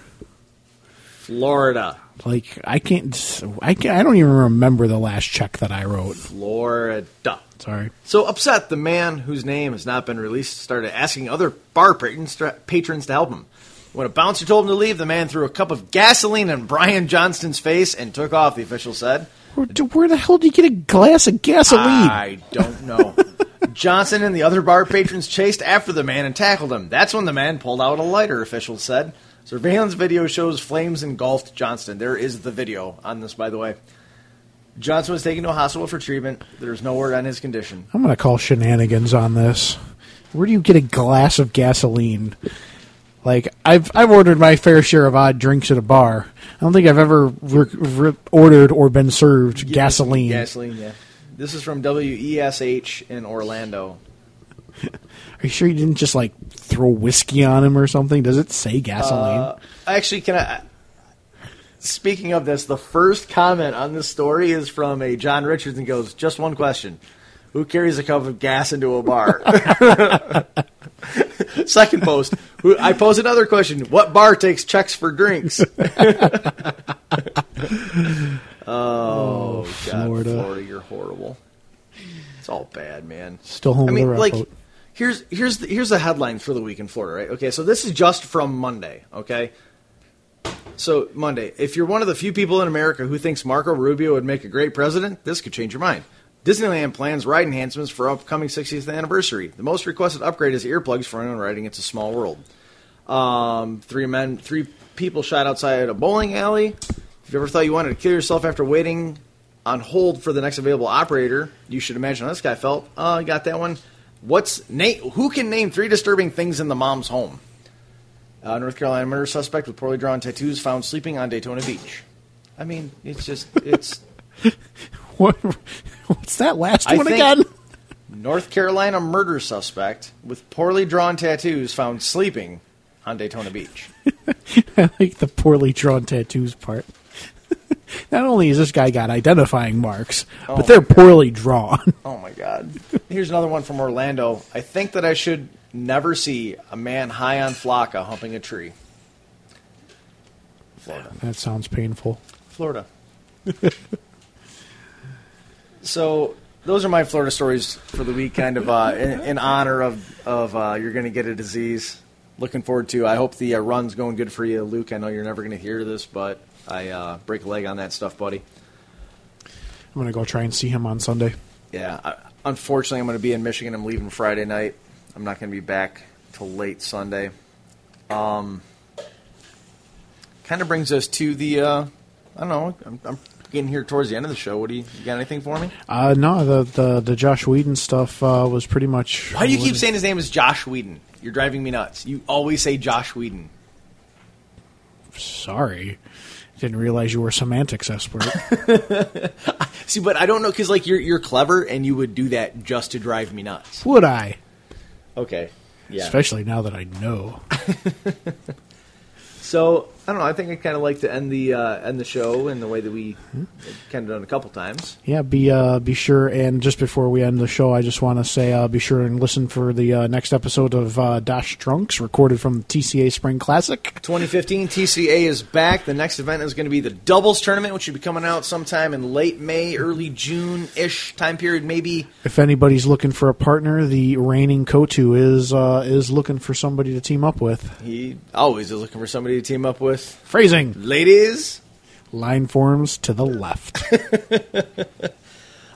Florida. Like, I can't, I can't, I don't even remember the last check that I wrote. Florida. Sorry. So upset, the man whose name has not been released started asking other bar patrons to help him. When a bouncer told him to leave, the man threw a cup of gasoline in Brian Johnston's face and took off, the official said. Where, where the hell do you get a glass of gasoline? I don't know. Johnson and the other bar patrons chased after the man and tackled him. That's when the man pulled out a lighter, officials said. Surveillance video shows flames engulfed Johnston. There is the video on this, by the way. Johnson was taken to a hospital for treatment. There's no word on his condition. I'm going to call shenanigans on this. Where do you get a glass of gasoline? Like, I've I've ordered my fair share of odd drinks at a bar. I don't think I've ever re- re- ordered or been served yeah, gasoline. Gasoline, yeah. This is from W E S H in Orlando. Are you sure you didn't just, like, throw whiskey on him or something? Does it say gasoline? Uh, actually, can I... Speaking of this, the first comment on this story is from a John Richards and goes, just one question. Who carries a cup of gas into a bar? Second post. Who, I pose another question. What bar takes checks for drinks? oh, oh, God, Florida. Florida, you're horrible. It's all bad, man. Still home I mean, like, boat. Here's here's the, here's the headlines for the week in Florida, right? Okay, so this is just from Monday, okay? So, Monday. If you're one of the few people in America who thinks Marco Rubio would make a great president, this could change your mind. Disneyland plans ride enhancements for upcoming sixtieth anniversary. The most requested upgrade is earplugs for anyone riding It's a Small World. Um, three men, three people shot outside a bowling alley. If you ever thought you wanted to kill yourself after waiting on hold for the next available operator, you should imagine how this guy felt. Uh, got that one. What's name? Who can name three disturbing things in the mom's home? Uh, North Carolina murder suspect with poorly drawn tattoos found sleeping on Daytona Beach. I mean, it's just it's. What, what's that last I one again? North Carolina murder suspect with poorly drawn tattoos found sleeping on Daytona Beach. I like the poorly drawn tattoos part. Not only has this guy got identifying marks, oh but they're poorly drawn. Oh, my God. Here's another one from Orlando. I think that I should never see a man high on Flocka humping a tree. Florida. That sounds painful. Florida. So those are my Florida stories for the week, kind of uh, in, in honor of, of uh, You're Going to Get a Disease. Looking forward to. I hope the uh, run's going good for you, Luke. I know you're never going to hear this, but I uh, break a leg on that stuff, buddy. I'm going to go try and see him on Sunday. Yeah. I, unfortunately, I'm going to be in Michigan. I'm leaving Friday night. I'm not going to be back till late Sunday. Um, kind of brings us to the, uh, I don't know, I'm, I'm getting here towards the end of the show. What do you, you got anything for me? Uh, no, the, the the Josh Whedon stuff uh, was pretty much... Why do you keep saying his name is Josh Whedon? You're driving me nuts. You always say Josh Whedon. Sorry. Didn't realize you were a semantics expert. See, but I don't know, because like, you're, you're clever, and you would do that just to drive me nuts. Would I? Okay. Yeah. Especially now that I know. So, I don't know. I think I'd kind of like to end the uh, end the show in the way that we mm-hmm. kind of done a couple times. Yeah, be uh, be sure. And just before we end the show, I just want to say uh, be sure and listen for the uh, next episode of uh, Dash Drunks, recorded from the T C A Spring Classic. twenty fifteen, T C A is back. The next event is going to be the Doubles Tournament, which should be coming out sometime in late May, early June-ish time period, maybe. If anybody's looking for a partner, the reigning Kotu is, uh, is looking for somebody to team up with. He always is looking for somebody to team up with. Phrasing. Ladies. Line forms to the left.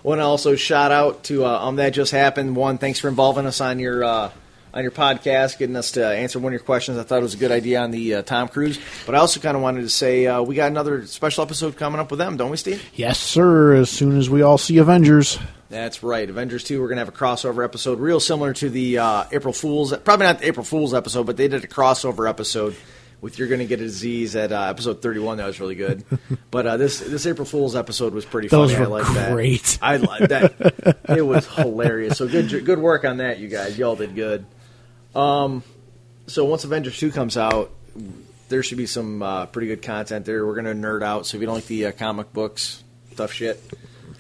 Want to also shout out to uh, um That Just Happened. One, thanks for involving us on your uh, on your podcast, getting us to answer one of your questions. I thought it was a good idea on the uh, Tom Cruise. But I also kind of wanted to say uh, we got another special episode coming up with them, don't we, Steve? Yes, sir. As soon as we all see Avengers. That's right. Avengers two, we're going to have a crossover episode real similar to the uh, April Fool's. Probably not the April Fool's episode, but they did a crossover episode. with You're Gonna Get a Disease at uh, episode thirty-one. That was really good. But uh, this this April Fool's episode was pretty funny. Those were I like great. That. I like that. It was hilarious. So good good work on that, you guys. Y'all did good. Um, so once Avengers two comes out, there should be some uh, pretty good content there. We're gonna nerd out. So if you don't like the uh, comic books stuff, shit.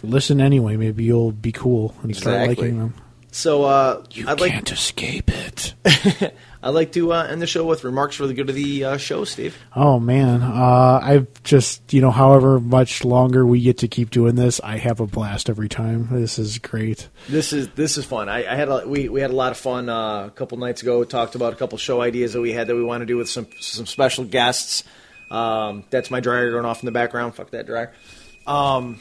Listen anyway. Maybe you'll be cool and exactly. start liking them. So uh, you I'd can't like... escape it. I'd like to uh, end the show with remarks for the good of the uh, show, Steve. Oh, man. Uh, I've just, you know, however much longer we get to keep doing this, I have a blast every time. This is great. This is this is fun. I, I had a, we, we had a lot of fun uh, a couple nights ago. We talked about a couple show ideas that we had that we want to do with some, some special guests. Um, that's my dryer going off in the background. Fuck that dryer. Um,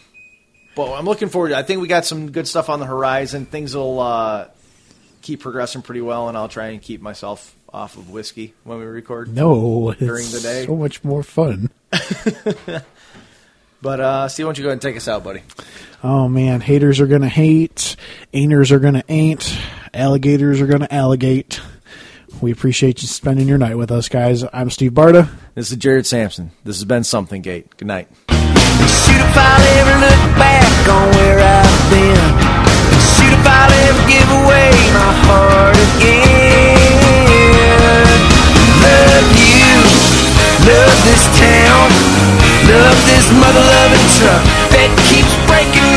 but I'm looking forward to it. I think we got some good stuff on the horizon. Things will... Uh, keep progressing pretty well, and I'll try and keep myself off of whiskey when we record. No, during it's the day, so much more fun. But uh, Steve, why don't you go ahead and take us out, buddy? Oh man, haters are gonna hate, ainers are gonna ain't, alligators are gonna alligate. We appreciate you spending your night with us, guys. I'm Steve Barta. This is Jared Sampson. This has been Something Gate. Good night. Shoot if I'll ever look back on where I've been. Shoot if I'll ever give away my heart again. Love you, love this town, love this mother-loving truck that keeps breaking me.